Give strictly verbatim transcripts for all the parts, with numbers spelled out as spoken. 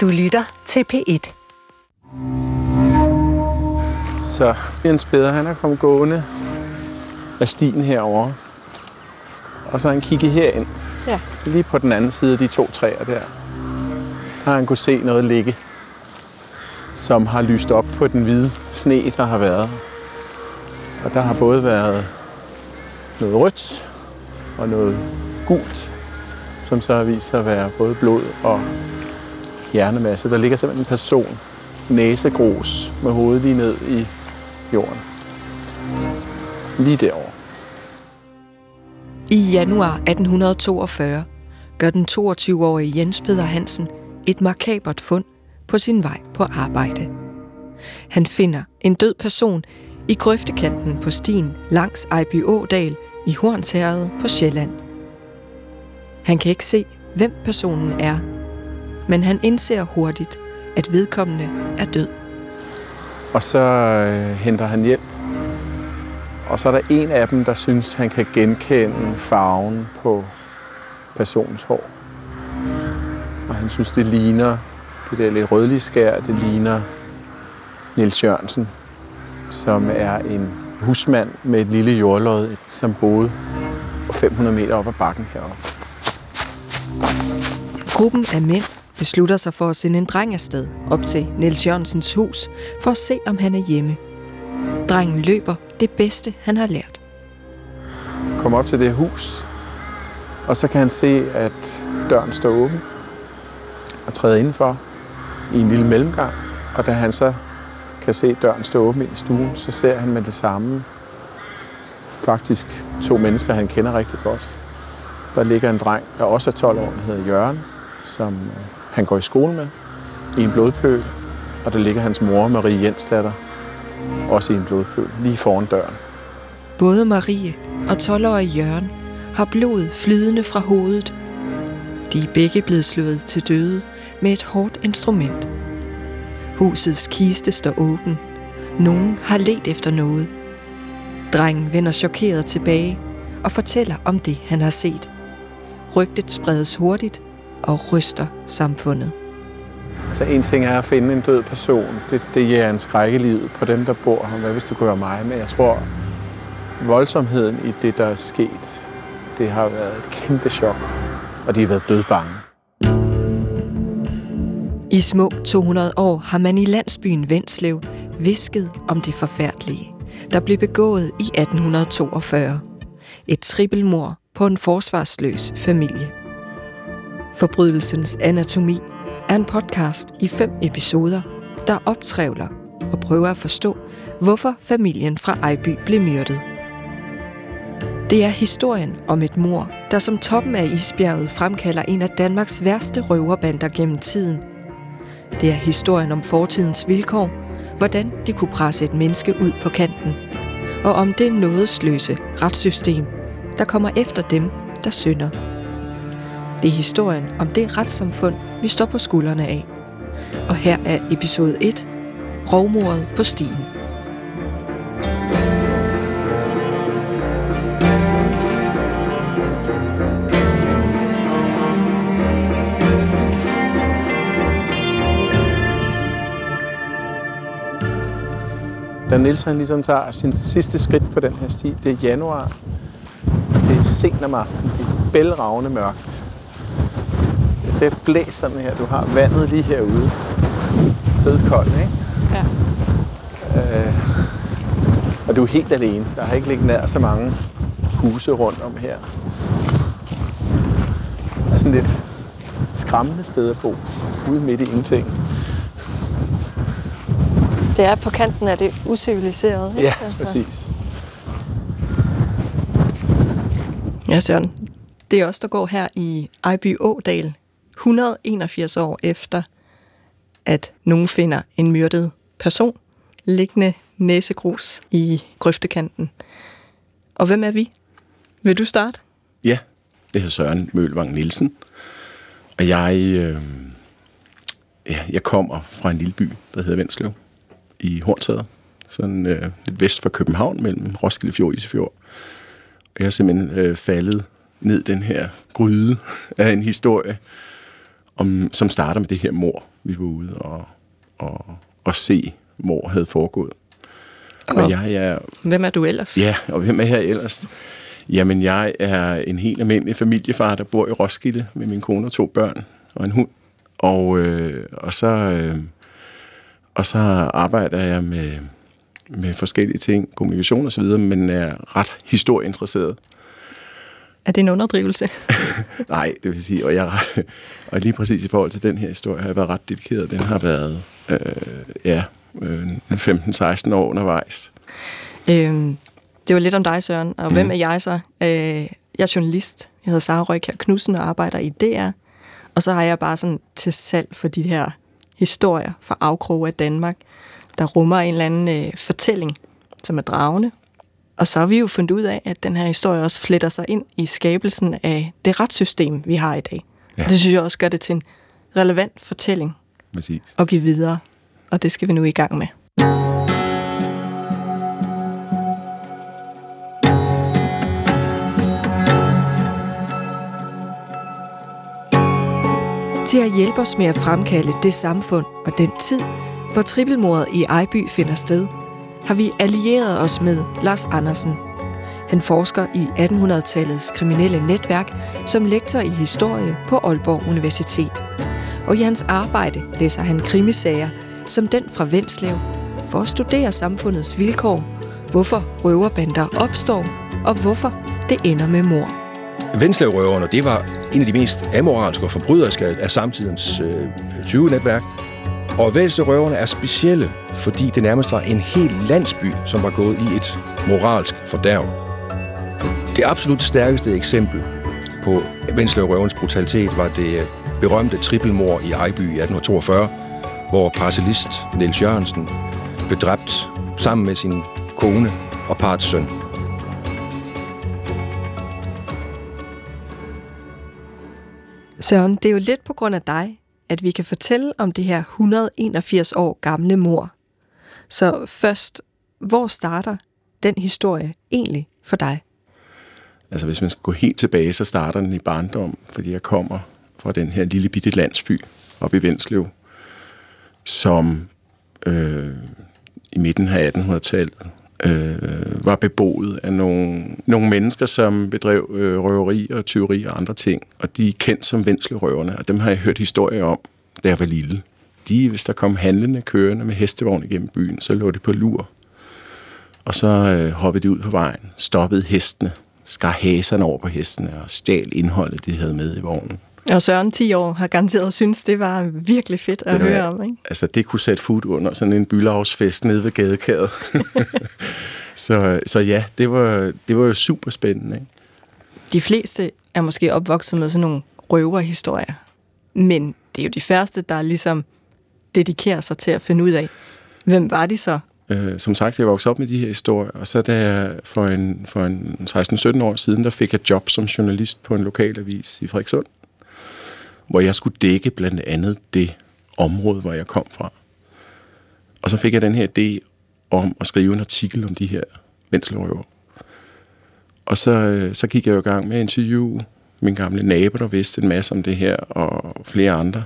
Du lytter til P et. Så Jens Peder, han er kommet gående af stien herovre. Og så har han kigget herind. Ja. Lige på den anden side af de to træer der. Der har han kunne se noget ligge, som har lyst op på den hvide sne, der har været. Og der har både været noget rødt og noget gult, som så har vist sig at være både blod og hjernemasse. Der ligger simpelthen en person, næsegrus, med hovedet lige ned i jorden. Lige derovre. I januar atten toogfyrre gør den toogtyve-årige Jens Peder Hansen et makabert fund på sin vej på arbejde. Han finder en død person i grøftekanten på stien langs Ejby Aådal i Hornsherred på Sjælland. Han kan ikke se, hvem personen er, men han indser hurtigt, at vedkommende er død. Og så øh, henter han hjem, og så er der en af dem, der synes, han kan genkende farven på personens hår. Og han synes, det ligner det der lidt rødlige skær, det ligner Niels Jørgensen, som er en husmand med et lille jordlod, som boede fem hundrede meter op ad bakken heroppe. Gruppen af mænd beslutter sig for at sende en dreng afsted op til Niels Jørgensens hus for at se, om han er hjemme. Drengen løber det bedste, han har lært. Kom op til det hus, og så kan han se, at døren står åben og træder indenfor i en lille mellemgang. Og da han så kan se døren stå åben ind i stuen, så ser han med det samme faktisk to mennesker, han kender rigtig godt. Der ligger en dreng, der også er tolv år, der hedder Jørgen, som han går i skole med, i en blodpøl. Og der ligger hans mor, Marie Jensdatter, også i en blodpøl, lige foran døren. Både Marie og tolv-årige Jørgen har blodet flydende fra hovedet. De er begge blevet slået til døde med et hårdt instrument. Husets kiste står åben. Nogen har ledt efter noget. Drengen vender chokeret tilbage og fortæller om det, han har set. Rygtet spredes hurtigt og ryster samfundet. Altså en ting er at finde en død person. Det, det giver en skræk i livet på dem, der bor her. Hvad hvis det kunne være mig? Men jeg tror, voldsomheden i det, der er sket, det har været et kæmpe chok. Og de har været dødbange. I små to hundrede år har man i landsbyen Venslev visket om det forfærdelige, der blev begået i atten toogfyrre. Et trippelmord på en forsvarsløs familie. Forbrydelsens anatomi er en podcast i fem episoder, der optrævler og prøver at forstå, hvorfor familien fra Ejby blev myrdet. Det er historien om et mord, der som toppen af isbjerget fremkalder en af Danmarks værste røverbander gennem tiden. Det er historien om fortidens vilkår, hvordan de kunne presse et menneske ud på kanten, og om det nådesløse retssystem, der kommer efter dem, der synder. Det er historien om det retssamfund, vi står på skuldrene af. Og her er episode et, Rovmordet på stien. Da Niels han ligesom tager sin sidste skridt på den her sti, det er januar. Det er sent om aftenen. Det er bælragende mørkt. Jeg ser et blæs sådan her. Du har vandet lige herude. Dødkold, ikke? Ja. Øh, og du er helt alene. Der har ikke ligget nær så mange huse rundt om her. Det er sådan lidt skræmmende sted at bo. Ude midt i ingenting. Det er på kanten af det usiviliserede, ikke? Ja, altså. Præcis. Ja, Søren. Det er også der går her i Ejby Aådal, et hundrede og enogfirs år efter, at nogen finder en myrdet person liggende næsegrus i grøftekanten. Og hvem er vi? Vil du starte? Ja, det er Søren Mølvang Nielsen. Og jeg, øh, ja, jeg kommer fra en lille by, der hedder Vindsløv i Hornsherred, sådan øh, lidt vest for København, mellem Roskildefjord og Isefjord. Og jeg er simpelthen øh, faldet ned den her gryde af en historie, om, som starter med det her mord, vi var ude og, og, og se, hvor havde foregået. Og jeg er, hvem er du ellers? Ja, og hvem er jeg ellers? Jamen, jeg er en helt almindelig familiefar, der bor i Roskilde med min kone og to børn og en hund. Og, øh, og, så, øh, og så arbejder jeg med, med forskellige ting, kommunikation og så videre, men er ret historieinteresseret. Er det en underdrivelse? Nej, det vil sige, og, jeg, og lige præcis i forhold til den her historie har jeg været ret dedikeret. Den har været, øh, ja, femten-seksten år undervejs. Øhm, det var lidt om dig, Søren, og mm. hvem er jeg så? Øh, jeg er journalist. Jeg hedder Sara Røjkjær Knudsen og arbejder i D R. Og så har jeg bare sådan til salg for de her historier fra afkroge af Danmark, der rummer en eller anden øh, fortælling, som er dragende. Og så har vi jo fundet ud af, at den her historie også fletter sig ind i skabelsen af det retssystem, vi har i dag. Ja. Og det synes jeg også gør det til en relevant fortælling. Præcis. Og give videre. Og det skal vi nu i gang med. Til at hjælpe os med at fremkalde det samfund og den tid, hvor trippelmordet i Ejby finder sted, har vi allieret os med Lars Andersen. Han forsker i attenhundredetallets kriminelle netværk som lektor i historie på Aalborg Universitet. Og i hans arbejde læser han krimisager, som den fra Venslev, for at studere samfundets vilkår, hvorfor røverbander opstår, og hvorfor det ender med mord. Venslev-røverne, det var en af de mest amoralske og forbryderiske af samtidens øh, tyve-netværk. Og Venslev-røverne er specielle, fordi det nærmest var en hel landsby, som var gået i et moralsk fordærv. Det absolut stærkeste eksempel på Venslev-røvernes brutalitet var det berømte trippelmord i Ejby i attenhundrede toogfyrre, hvor parcellist Niels Jørgensen blev dræbt sammen med sin kone og parrets søn. Søren, det er jo lidt på grund af dig, at vi kan fortælle om det her et hundrede enogfirs år gamle mord. Så først, hvor starter den historie egentlig for dig? Altså, hvis man skal gå helt tilbage, så starter den i barndom, fordi jeg kommer fra den her lille bitte landsby oppe i Vindsløv, som øh, i midten af attenhundredetallet øh, var beboet af nogle, nogle mennesker, som bedrev øh, røveri og tyveri og andre ting. Og de er kendt som Vindsløvrøverne, og dem har jeg hørt historier om, da jeg var lille. De, hvis der kom handlende kørende med hestevogn igennem byen, så lå de på lur. Og så øh, hoppede de ud på vejen, stoppede hestene, skar haserne over på hestene og stjal indholdet, de havde med i vognen. Og Søren, ti år, har garanteret synes, det var virkelig fedt at høre om, ikke? Altså, det kunne sætte fod under sådan en bylavsfest nede ved gadekæret. så, så ja, det var, det var jo superspændende, ikke? De fleste er måske opvokset med sådan nogle røverhistorier, men det er jo de færreste, der ligesom dedikerer sig til at finde ud af, hvem var de så? Øh, som sagt, jeg voksede op med de her historier, og så da jeg for en, for en seksten sytten år siden, der fik jeg job som journalist på en lokalavis i Frederikssund, hvor jeg skulle dække blandt andet det område, hvor jeg kom fra. Og så fik jeg den her idé om at skrive en artikel om de her Venslevrøver. Og så, så gik jeg jo i gang med at interviewe min gamle nabo, der vidste en masse om det her, og flere andre.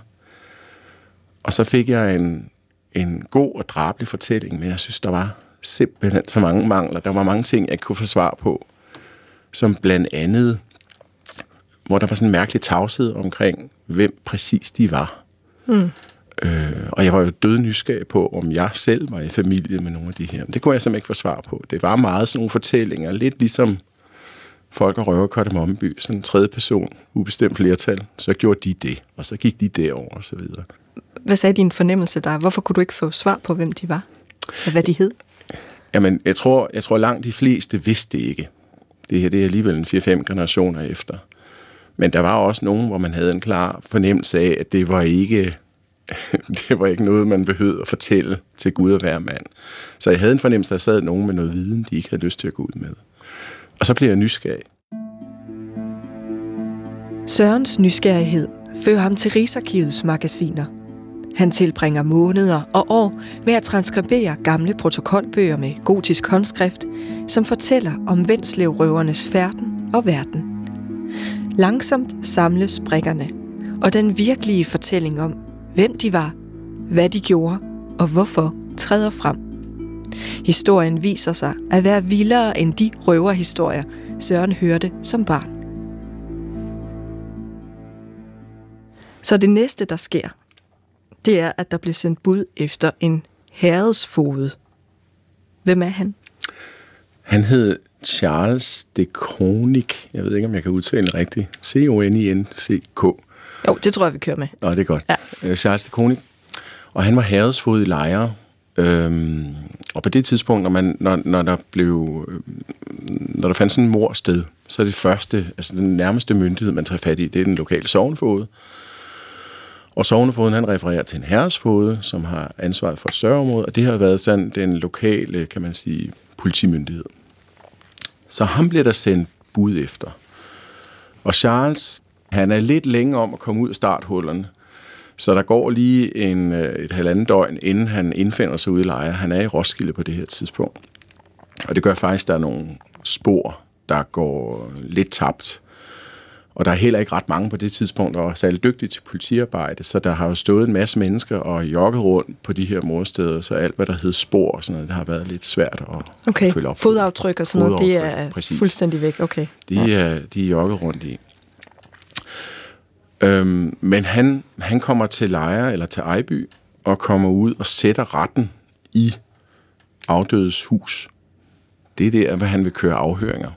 Og så fik jeg en, en god og drabelig fortælling, men jeg synes, der var simpelthen så mange mangler. Der var mange ting, jeg kunne få svar på, som blandt andet, hvor der var sådan en mærkelig tavshed omkring, hvem præcis de var. Mm. Øh, og jeg var jo død nysgerrig på, om jeg selv var i familie med nogle af de her. Det kunne jeg simpelthen ikke få svar på. Det var meget sådan nogle fortællinger, lidt ligesom folk og røver Kardemommeby, sådan en tredje person, ubestemt flertal, så gjorde de det, og så gik de derover og så videre. Hvad sagde din fornemmelse der? Hvorfor kunne du ikke få svar på, hvem de var? Og hvad de hed? Jamen, jeg tror, jeg tror langt de fleste vidste ikke. Det her det er alligevel en fire-fem generationer efter. Men der var også nogen, hvor man havde en klar fornemmelse af, at det var ikke, det var ikke noget, man behøvede at fortælle til Gud og hver mand. Så jeg havde en fornemmelse, der sad nogen med noget viden, de ikke havde lyst til at gå ud med. Og så blev jeg nysgerrig. Sørens nysgerrighed fører ham til Rigsarkivets magasiner. Han tilbringer måneder og år med at transkribere gamle protokolbøger med gotisk håndskrift, som fortæller om Venslev-røvernes færden og verden. Langsomt samles brikkerne, og den virkelige fortælling om, hvem de var hvad de gjorde og hvorfor træder frem. Historien viser sig at være vildere end de røverhistorier, Søren hørte som barn. Så det næste, der sker, det er, at der bliver sendt bud efter en herredsfoged. Hvem er han? Han hed Charles de Coninc. Jeg ved ikke, om jeg kan udtale det rigtigt. C O N I N C K. Jo, det tror jeg, vi kører med. Nå, det er godt. Ja. Charles de Coninc. Og han var herredsfoged i Lejre. Øhm, og på det tidspunkt, når, man, når, når der blev, når der fandt sådan en mordsted, så er det første, altså den nærmeste myndighed, man tager fat i, det er den lokale sognefoged. Og sognefogeden, han refererer til en herredsfoged, som har ansvaret for et større område, og det har været sådan den lokale, kan man sige, politimyndighed. Så ham bliver der sendt bud efter. Og Charles, han er lidt længe om at komme ud af starthullerne, så der går lige en, et halvandet døgn, inden han indfinder sig ude i Lejre. Han er i Roskilde på det her tidspunkt. Og det gør faktisk, at der er nogle spor, der går lidt tabt. Og der er heller ikke ret mange på det tidspunkt, der er særlig dygtige til politiarbejde, så der har jo stået en masse mennesker og jogget rundt på de her mordsteder, så alt, hvad der hed spor og sådan noget, det har været lidt svært at okay. følge op. Fodaftryk og sådan noget, det er præcis. Fuldstændig væk. Okay. De, ja. er, de er jogget rundt i. Øhm, men han, han kommer til Lejre eller til Ejby og kommer ud og sætter retten i afdødes hus. Det er der, hvad han vil køre afhøringer.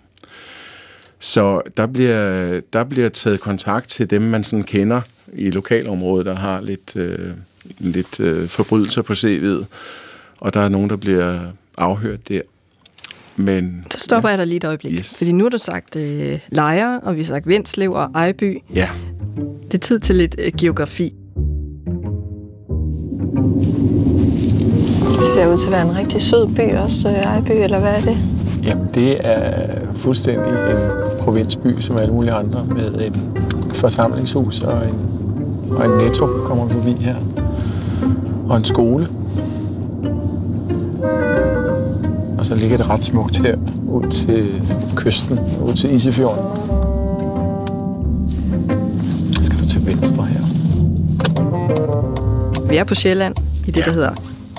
Så der bliver, der bliver taget kontakt til dem, man sådan kender i lokalområdet, der har lidt, øh, lidt øh, forbrydelser på C V'et. Og der er nogen, der bliver afhørt der. Men, så stopper ja. jeg dig lige et øjeblik. Yes. Fordi nu har du sagt øh, Lejre, og vi har sagt Vindsløv og Ejby. Ja. Det er tid til lidt øh, geografi. Det ser ud til at være en rigtig sød by også, øh, Ejby, eller hvad er det? Jamen, det er fuldstændig en provinsby, som alle mulige andre, med en forsamlingshus og en, og en netto, kommer forbi her, og en skole. Og så ligger det ret smukt her, ud til kysten, ud til Isefjorden. Så skal du til venstre her. Vi er på Sjælland, i det, ja. der hedder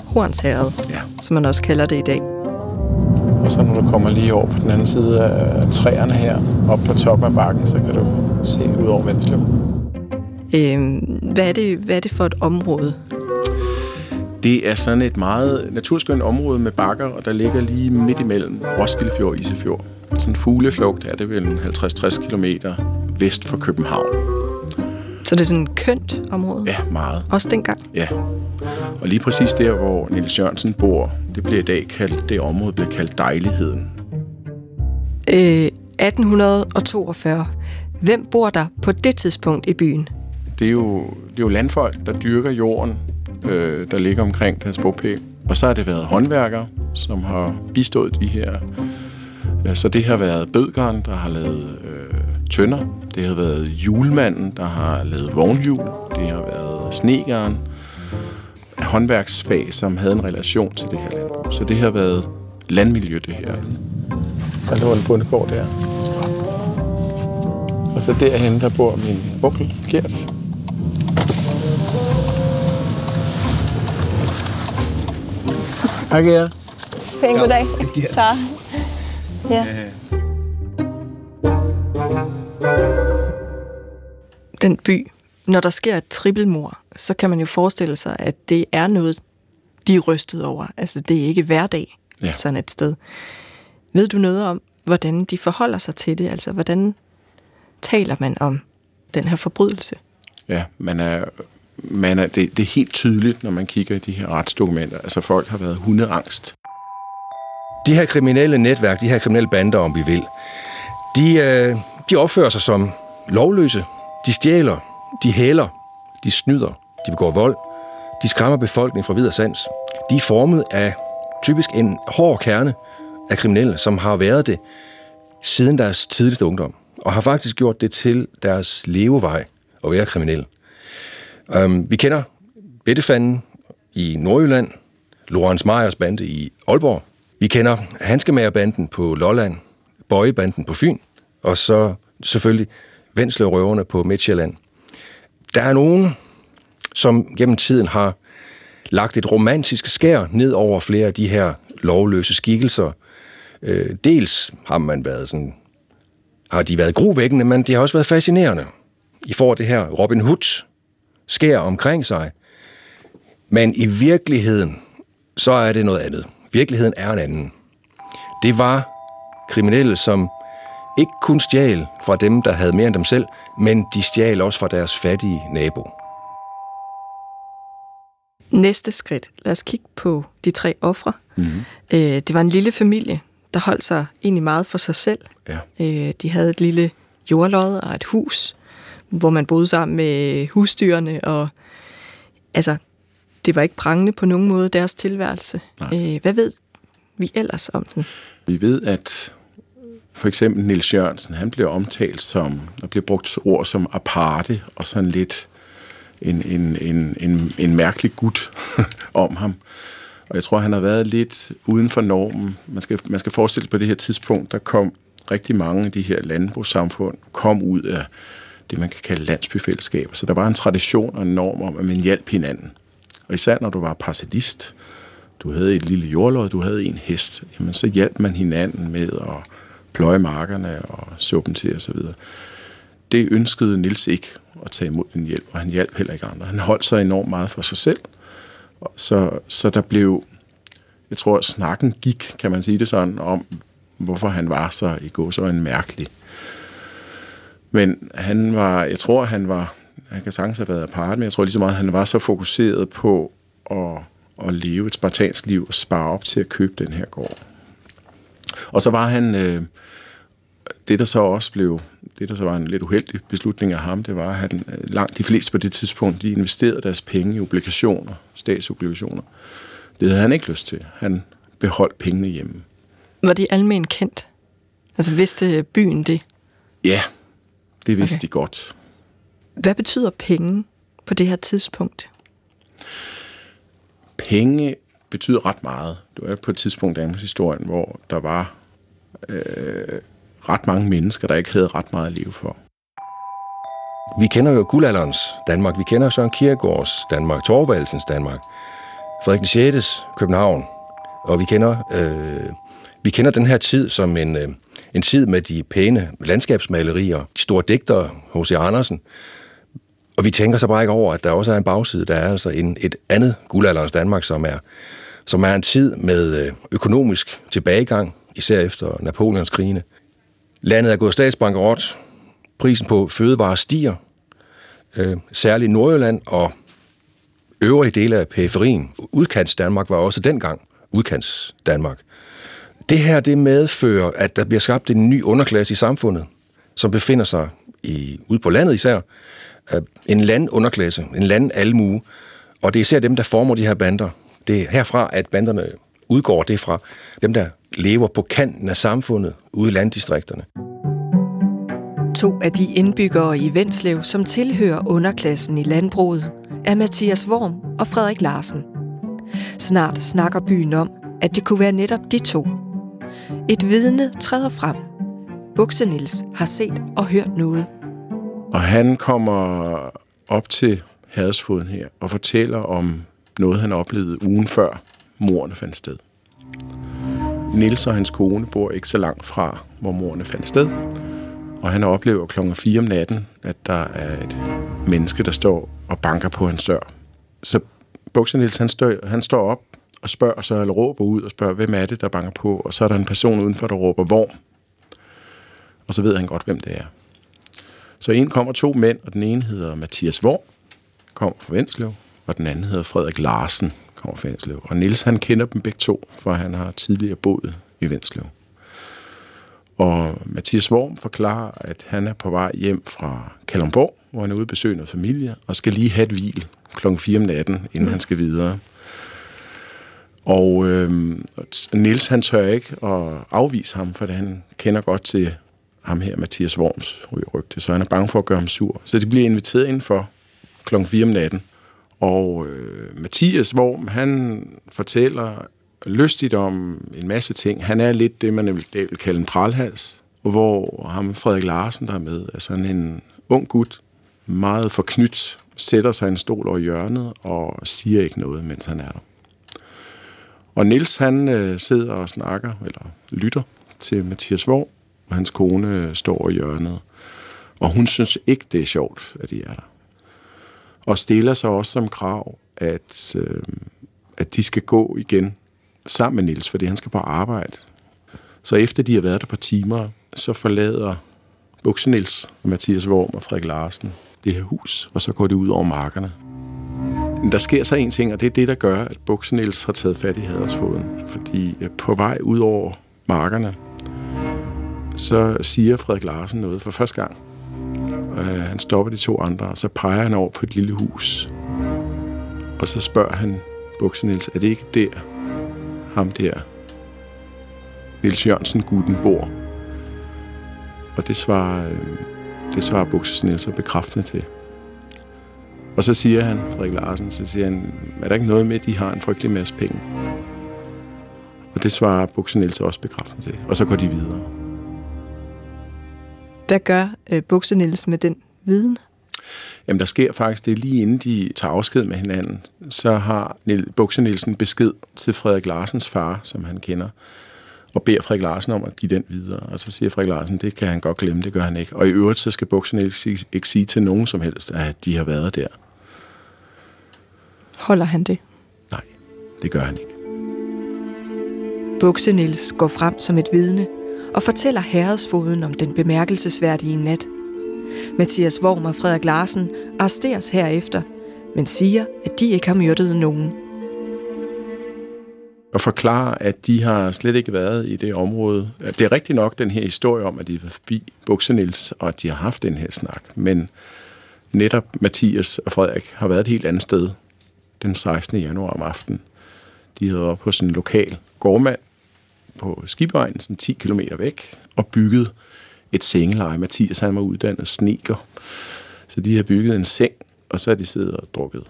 Hornsherred, ja. som man også kalder det i dag. Og så når du kommer lige over på den anden side af træerne her, op på toppen af bakken, så kan du se ud over Vindsløv. Øhm, hvad, er det, hvad er det for et område? Det er sådan et meget naturskønt område med bakker, og der ligger lige midt imellem Roskildefjord og Isefjord. Sådan en fugleflugt er det vel halvtreds til tres kilometer vest for København. Så det er sådan et kønt område? Ja, meget. Også dengang? Ja. Og lige præcis der, hvor Niels Jørgensen bor, det bliver i dag kaldt, det område bliver kaldt Dejligheden. Øh, atten toogfyrre. Hvem bor der på det tidspunkt i byen? Det er jo, det er jo landfolk, der dyrker jorden, øh, der ligger omkring deres bopæl. Og så har det været håndværkere, som har bistået de her. Så det har været bødgeren, der har lavet øh, tønder. Det har været hjulmanden, der har lavet vognhjul. Det har været snedkeren. Håndværksfag, som havde en relation til det her landbrug. Så det har været landmiljø, det her. Der lå en bondegård der. Og så derhenne, der bor min onkel, Gert. Hej, Gert. Hej, goddag. Så. Ja. Den by. Når der sker et trippelmord, så kan man jo forestille sig, at det er noget, de er rystet over. Altså, det er ikke hverdag, ja. sådan et sted. Ved du noget om, hvordan de forholder sig til det? Altså, hvordan taler man om den her forbrydelse? Ja, man er, man er, det, det er helt tydeligt, når man kigger i de her retsdokumenter. Altså, folk har været hundeangst. De her kriminelle netværk, de her kriminelle bander, om vi vil, de, de opfører sig som lovløse. De stjæler, de hæler, de snyder, de begår vold, de skræmmer befolkningen fra videre sans. De er formet af typisk en hård kerne af kriminelle, som har været det siden deres tidligste ungdom, og har faktisk gjort det til deres levevej at være kriminelle. Um, vi kender Bettefanden i Nordjylland, Lorentz Meyers bande i Aalborg, vi kender Handskemagerbanden på Lolland, Bøjebanden på Fyn, og så selvfølgelig Venslev-røverne på Midtsjælland. Der er nogen, som gennem tiden har lagt et romantisk skær ned over flere af de her lovløse skikkelser. Øh, dels har man været sådan, har de været gruvækkende, men de har også været fascinerende. I får det her Robin Hood skær omkring sig, men i virkeligheden, så er det noget andet. Virkeligheden er en anden. Det var kriminelle, som ikke kun stjal fra dem, der havde mere end dem selv, men de stjal også fra deres fattige nabo. Næste skridt. Lad os kigge på de tre ofre. Mm-hmm. Øh, det var en lille familie, der holdt sig egentlig meget for sig selv. Ja. Øh, de havde et lille jordlod og et hus, hvor man boede sammen med husdyrene. Og, altså, det var ikke prangende på nogen måde, deres tilværelse. Øh, hvad ved vi ellers om den? Vi ved, at for eksempel Niels Jørgensen, han blev omtalt som, der blev brugt ord som aparte, og sådan lidt en, en, en, en, en mærkelig gut om ham. Og jeg tror, han har været lidt uden for normen. Man skal, man skal forestille sig på det her tidspunkt, der kom rigtig mange af de her landbrugssamfund, kom ud af det, man kan kalde landsbyfællesskaber. Så der var en tradition og en norm om, at man hjalp hinanden. Og især når du var parcelist, du havde et lille jordlod, du havde en hest, jamen så hjalp man hinanden med at pløje markerne og så dem til osv. Det ønskede Niels ikke at tage imod den hjælp, og han hjalp heller ikke andre. Han holdt sig enormt meget for sig selv, så, så der blev, jeg tror, snakken gik, kan man sige det sådan, om hvorfor han var så i går så en mærkelig. Men han var, jeg tror, han var, han kan sagtens have været apart, men jeg tror lige så meget, han var så fokuseret på at, at leve et spartansk liv og spare op til at købe den her gård. Og så var han, øh, det der så også blev, det der så var en lidt uheldig beslutning af ham, det var, at han, langt de fleste på det tidspunkt, de investerede deres penge i obligationer, statsobligationer. Det havde han ikke lyst til. Han beholdt pengene hjemme. Var de almen kendt? Altså vidste byen det? Ja, det vidste okay. de godt. Hvad betyder penge på det her tidspunkt? Penge betyder ret meget. Det var på et tidspunkt i danmarkshistorien, hvor der var øh, ret mange mennesker, der ikke havde ret meget at leve for. Vi kender jo guldalderens Danmark. Vi kender Søren Kierkegaards Danmark, Thorvaldsens Danmark, Frederik den sjette København. Og vi kender, øh, vi kender den her tid som en, øh, en tid med de pæne landskabsmalerier, de store digtere, H C. Andersen. Og vi tænker så bare ikke over, at der også er en bagside. Der er altså en, et andet guldalderens Danmark, som er, som er en tid med økonomisk tilbagegang, især efter Napoleonskrigene. Landet er gået statsbankerot. Prisen på fødevarer stiger. Øh, særligt Nordjylland og øvrige dele af periferien. Udkants Danmark var også dengang udkants Danmark. Det her det medfører, at der bliver skabt en ny underklasse i samfundet, som befinder sig i, ude på landet især, en landunderklasse, en landalmue, og det er især dem, der former de her bander. Det er herfra, at banderne udgår, det fra dem, der lever på kanten af samfundet ude i landdistrikterne. To af de indbyggere i Venslev, som tilhører underklassen i landbruget, er Mathias Worm og Frederik Larsen. Snart snakker byen om, at det kunne være netop de to. Et vidne træder frem. Bukse Niels har set og hørt noget. Og han kommer op til Hadersfoden her og fortæller om noget, han oplevede ugen før mordene fandt sted. Niels og hans kone bor ikke så langt fra, hvor mordene fandt sted. Og han oplever klokken fire om natten, at der er et menneske, der står og banker på hans dør. Så Bukse Niels, han, stør, han står op og spørger, så, eller råber ud og spørger, hvem er det, der banker på? Og så er der en person udenfor, der råber, Worm. Og så ved han godt, hvem det er. Så ind kommer to mænd, og den ene hedder Mathias Worm, kommer fra Venslev, og den anden hedder Frederik Larsen, kommer fra Venslev. Og Niels, han kender dem begge to, for han har tidligere boet i Venslev. Og Mathias Worm forklarer, at han er på vej hjem fra Kalamborg, hvor han er ude at besøge noget familie, og skal lige have et hvil klokken fire om natten, inden mm. han skal videre. Og øh, Niels, han tør ikke at afvise ham, for han kender godt til ham her, Mathias Worms rygte, så han er bange for at gøre ham sur. Så de bliver inviteret indenfor klokken fire om natten. Og øh, Mathias Worm, han fortæller lystigt om en masse ting. Han er lidt det, man vil, vil kalde en pralhals, hvor ham Frederik Larsen, der er med, er sådan en ung gut, meget forknyt, sætter sig en stol over hjørnet og siger ikke noget, mens han er der. Og Niels, han øh, sidder og snakker, eller lytter til Mathias Worm, og hans kone står over hjørnet. Og hun synes ikke, det er sjovt, at de er der. Og stiller sig også som krav, at, øh, at de skal gå igen sammen med Niels, fordi han skal på arbejde. Så efter de har været der på timer, så forlader Bukse Niels, Mathias Worm og Frederik Larsen det her hus, og så går det ud over markerne. Der sker så en ting, og det er det, der gør, at Bukse Niels har taget fat i Hadersfoden. Fordi på vej ud over markerne, så siger Frederik Larsen noget for første gang. Han stopper de to andre, og så peger han over på et lille hus. Og så spørger han Bukse Niels, er det ikke der, ham der, Niels Jørgensen-gutten bor? Og det svarer, det svarer Bukse Niels så bekræftende til. Og så siger han, Frederik Larsen, så siger han, er der ikke noget med, at de har en frygtelig masse penge? Og det svarer Bukse Niels også bekræftende til. Og så går de videre. Hvad gør øh, Bukse Niels med den viden? Jamen, der sker faktisk det, lige inden de tager afsked med hinanden, så har Bukse Nielsen besked til Frederik Larsens far, som han kender, og beder Frederik Larsen om at give den videre. Og så siger Frederik Larsen, det kan han godt glemme, det gør han ikke. Og i øvrigt, så skal Bukse Niels ikke sige til nogen som helst, at de har været der. Holder han det? Nej, det gør han ikke. Bukse Niels går frem som et vidne og fortæller Hadersfoden om den bemærkelsesværdige nat. Mathias Worm og Frederik Larsen arresteres herefter, men siger, at de ikke har myrdet nogen. Og forklare, at de har slet ikke været i det område. Det er rigtig nok den her historie om, at de var forbi Bukse Niels, og at de har haft den her snak. Men netop Mathias og Frederik har været et helt andet sted den sekstende januar om aftenen. De havde op hos en lokal gårdmand på Skibvejen, sådan ti kilometer væk, og bygget et sengeleje. Mathias, han var uddannet sneker. Så de har bygget en seng, og så har de siddet og drukket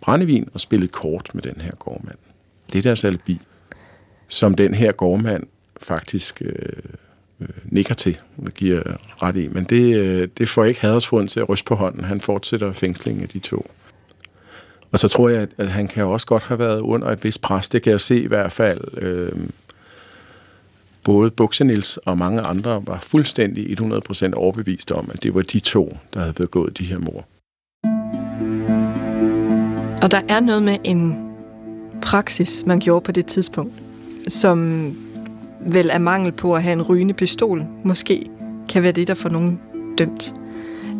brændevin og spillet kort med den her gårdmand. Det er deres alibi, som den her gårdmand faktisk øh, øh, nikker til og giver ret i. Men det, øh, det får ikke Hadersfoden til at ryste på hånden. Han fortsætter fængslingen af de to. Og så tror jeg, at, at han kan også godt have været under et vist pres. Det kan jeg se i hvert fald. Øh, både Bukse Niels og mange andre var fuldstændig hundrede procent overbevist om, at det var de to, der havde begået de her mord. Og der er noget med en praksis, man gjorde på det tidspunkt, som vel er mangel på at have en rygende pistol, måske kan være det, der får nogen dømt.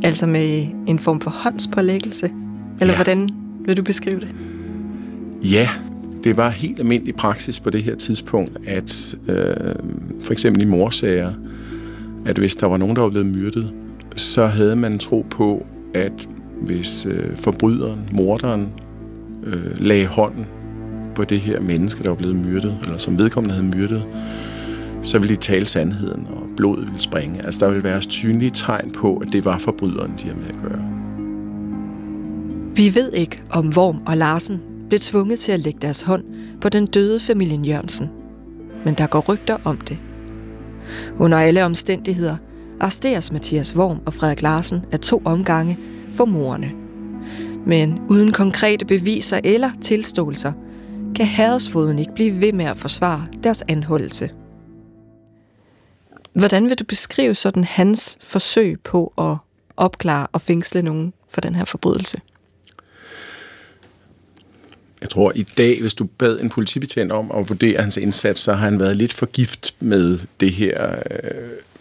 Altså med en form for håndspålæggelse. Eller ja. Hvordan vil du beskrive det? Ja, det var helt almindelig praksis på det her tidspunkt, at øh, for eksempel i mordsager, at hvis der var nogen, der var blevet myrdet, så havde man tro på, at hvis øh, forbryderen, morderen, øh, lagde hånden på det her menneske, der var blevet myrdet, eller som vedkommende havde myrdet, så ville de tale sandheden, og blodet ville springe. Altså, der ville være synlige tegn på, at det var forbryderen, de havde med at gøre. Vi ved ikke, om Worm og Larsen blev tvunget til at lægge deres hånd på den døde familien Jørgensen. Men der går rygter om det. Under alle omstændigheder arresteres Mathias Worm og Frederik Larsen af to omgange for morderne. Men uden konkrete beviser eller tilståelser, kan Hadersfoden ikke blive ved med at forsvare deres anholdelse. Hvordan vil du beskrive sådan hans forsøg på at opklare og fængsle nogen for den her forbrydelse? Jeg tror, i dag, hvis du bad en politibetjent om at vurdere hans indsats, så har han været lidt for gift med det her,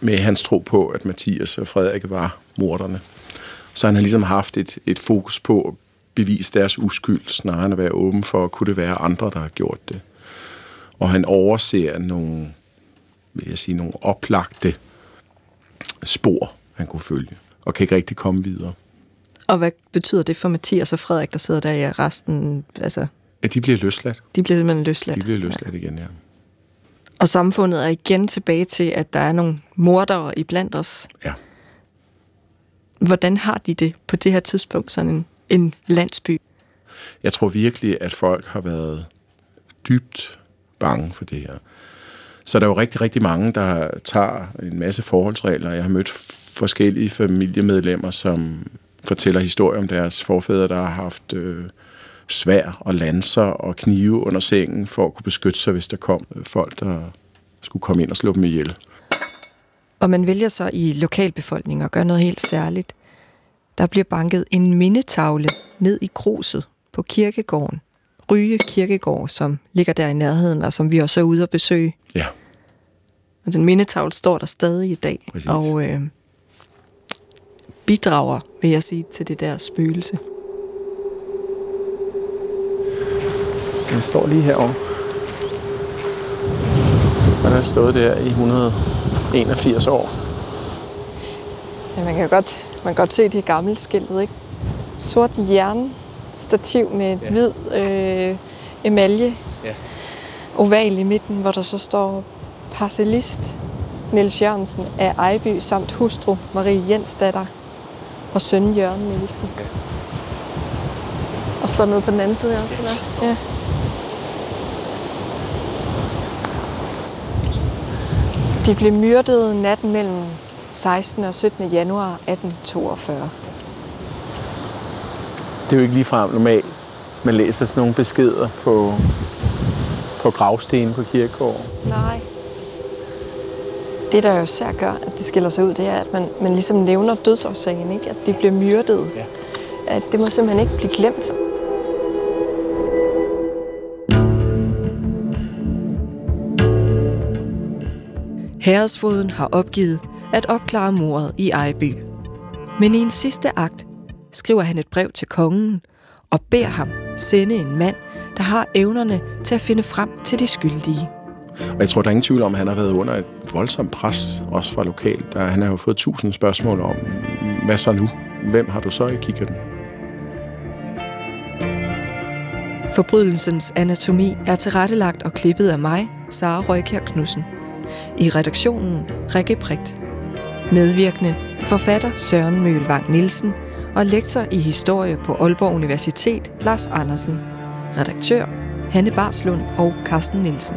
med hans tro på, at Mathias og Frederik var morderne. Så han har ligesom haft et, et fokus på bevise deres uskyld, snarere end at være åben for, kunne det være andre, der har gjort det. Og han overser nogle, vil jeg sige, nogle oplagte spor, han kunne følge, og kan ikke rigtig komme videre. Og hvad betyder det for Mathias og Frederik, der sidder der i resten? Altså, ja, de bliver løsladt. De bliver simpelthen løsladt. De bliver løsladt ja. igen, ja. Og samfundet er igen tilbage til, at der er nogle mordere iblandt os. Ja. Hvordan har de det på det her tidspunkt, sådan en en landsby? Jeg tror virkelig, at folk har været dybt bange for det her. Så der er jo rigtig, rigtig mange, der tager en masse forholdsregler. Jeg har mødt forskellige familiemedlemmer, som fortæller historier om deres forfædre, der har haft øh, svær og lanser og knive under sengen for at kunne beskytte sig, hvis der kom folk, der skulle komme ind og slå dem ihjel. Og man vælger så i lokalbefolkningen at gøre noget helt særligt. Der bliver banket en mindetavle ned i gruset på kirkegården. Ryge Kirkegård, som ligger der i nærheden, og som vi også er ude at besøge. Ja. Og den mindetavle står der stadig i dag. Præcis. Og øh, bidrager, vil jeg sige, til det der spøgelse. Den står lige herovre. Og der har stået der i et hundrede og enogfirs år. Ja, man kan godt, man kan godt se det gamle skiltet, ikke? Sort jernstativ med et ja. hvid øh, emalje. Ja. Oval i midten, hvor der så står parcellist Niels Jørgensen af Ejby samt hustru Marie Jensdatter og søn Jørgen Nielsen. Ja. Og står noget på den anden side også, eller? Ja. De blev myrdet natten mellem sekstende og syttende januar atten toogfyrre. Det er jo ikke ligefrem normalt, man læser sådan nogle beskeder på, på gravstenen på kirkegården. Nej. Det, der jo især gør, at det skiller sig ud, det er, at man, man ligesom nævner dødsårsagen, ikke? At de bliver myrdet. Ja. At det må simpelthen ikke blive glemt. Herredsfogeden har opgivet at opklare mordet i Ejby. Men i en sidste akt skriver han et brev til kongen og beder ham sende en mand, der har evnerne til at finde frem til de skyldige. Og jeg tror, der er ingen tvivl om, at han har været under et voldsomt pres, også fra lokalt. Der, han har jo fået tusind spørgsmål om, hvad så nu? Hvem har du så i kikkerten? Forbrydelsens anatomi er tilrettelagt og klippet af mig, Sara Røjkjær Knudsen. I redaktionen Rikke Precht. Medvirkende forfatter Søren Mølvang Nielsen og lektor i historie på Aalborg Universitet Lars Andersen. Redaktør Hanne Barslund og Carsten Nielsen.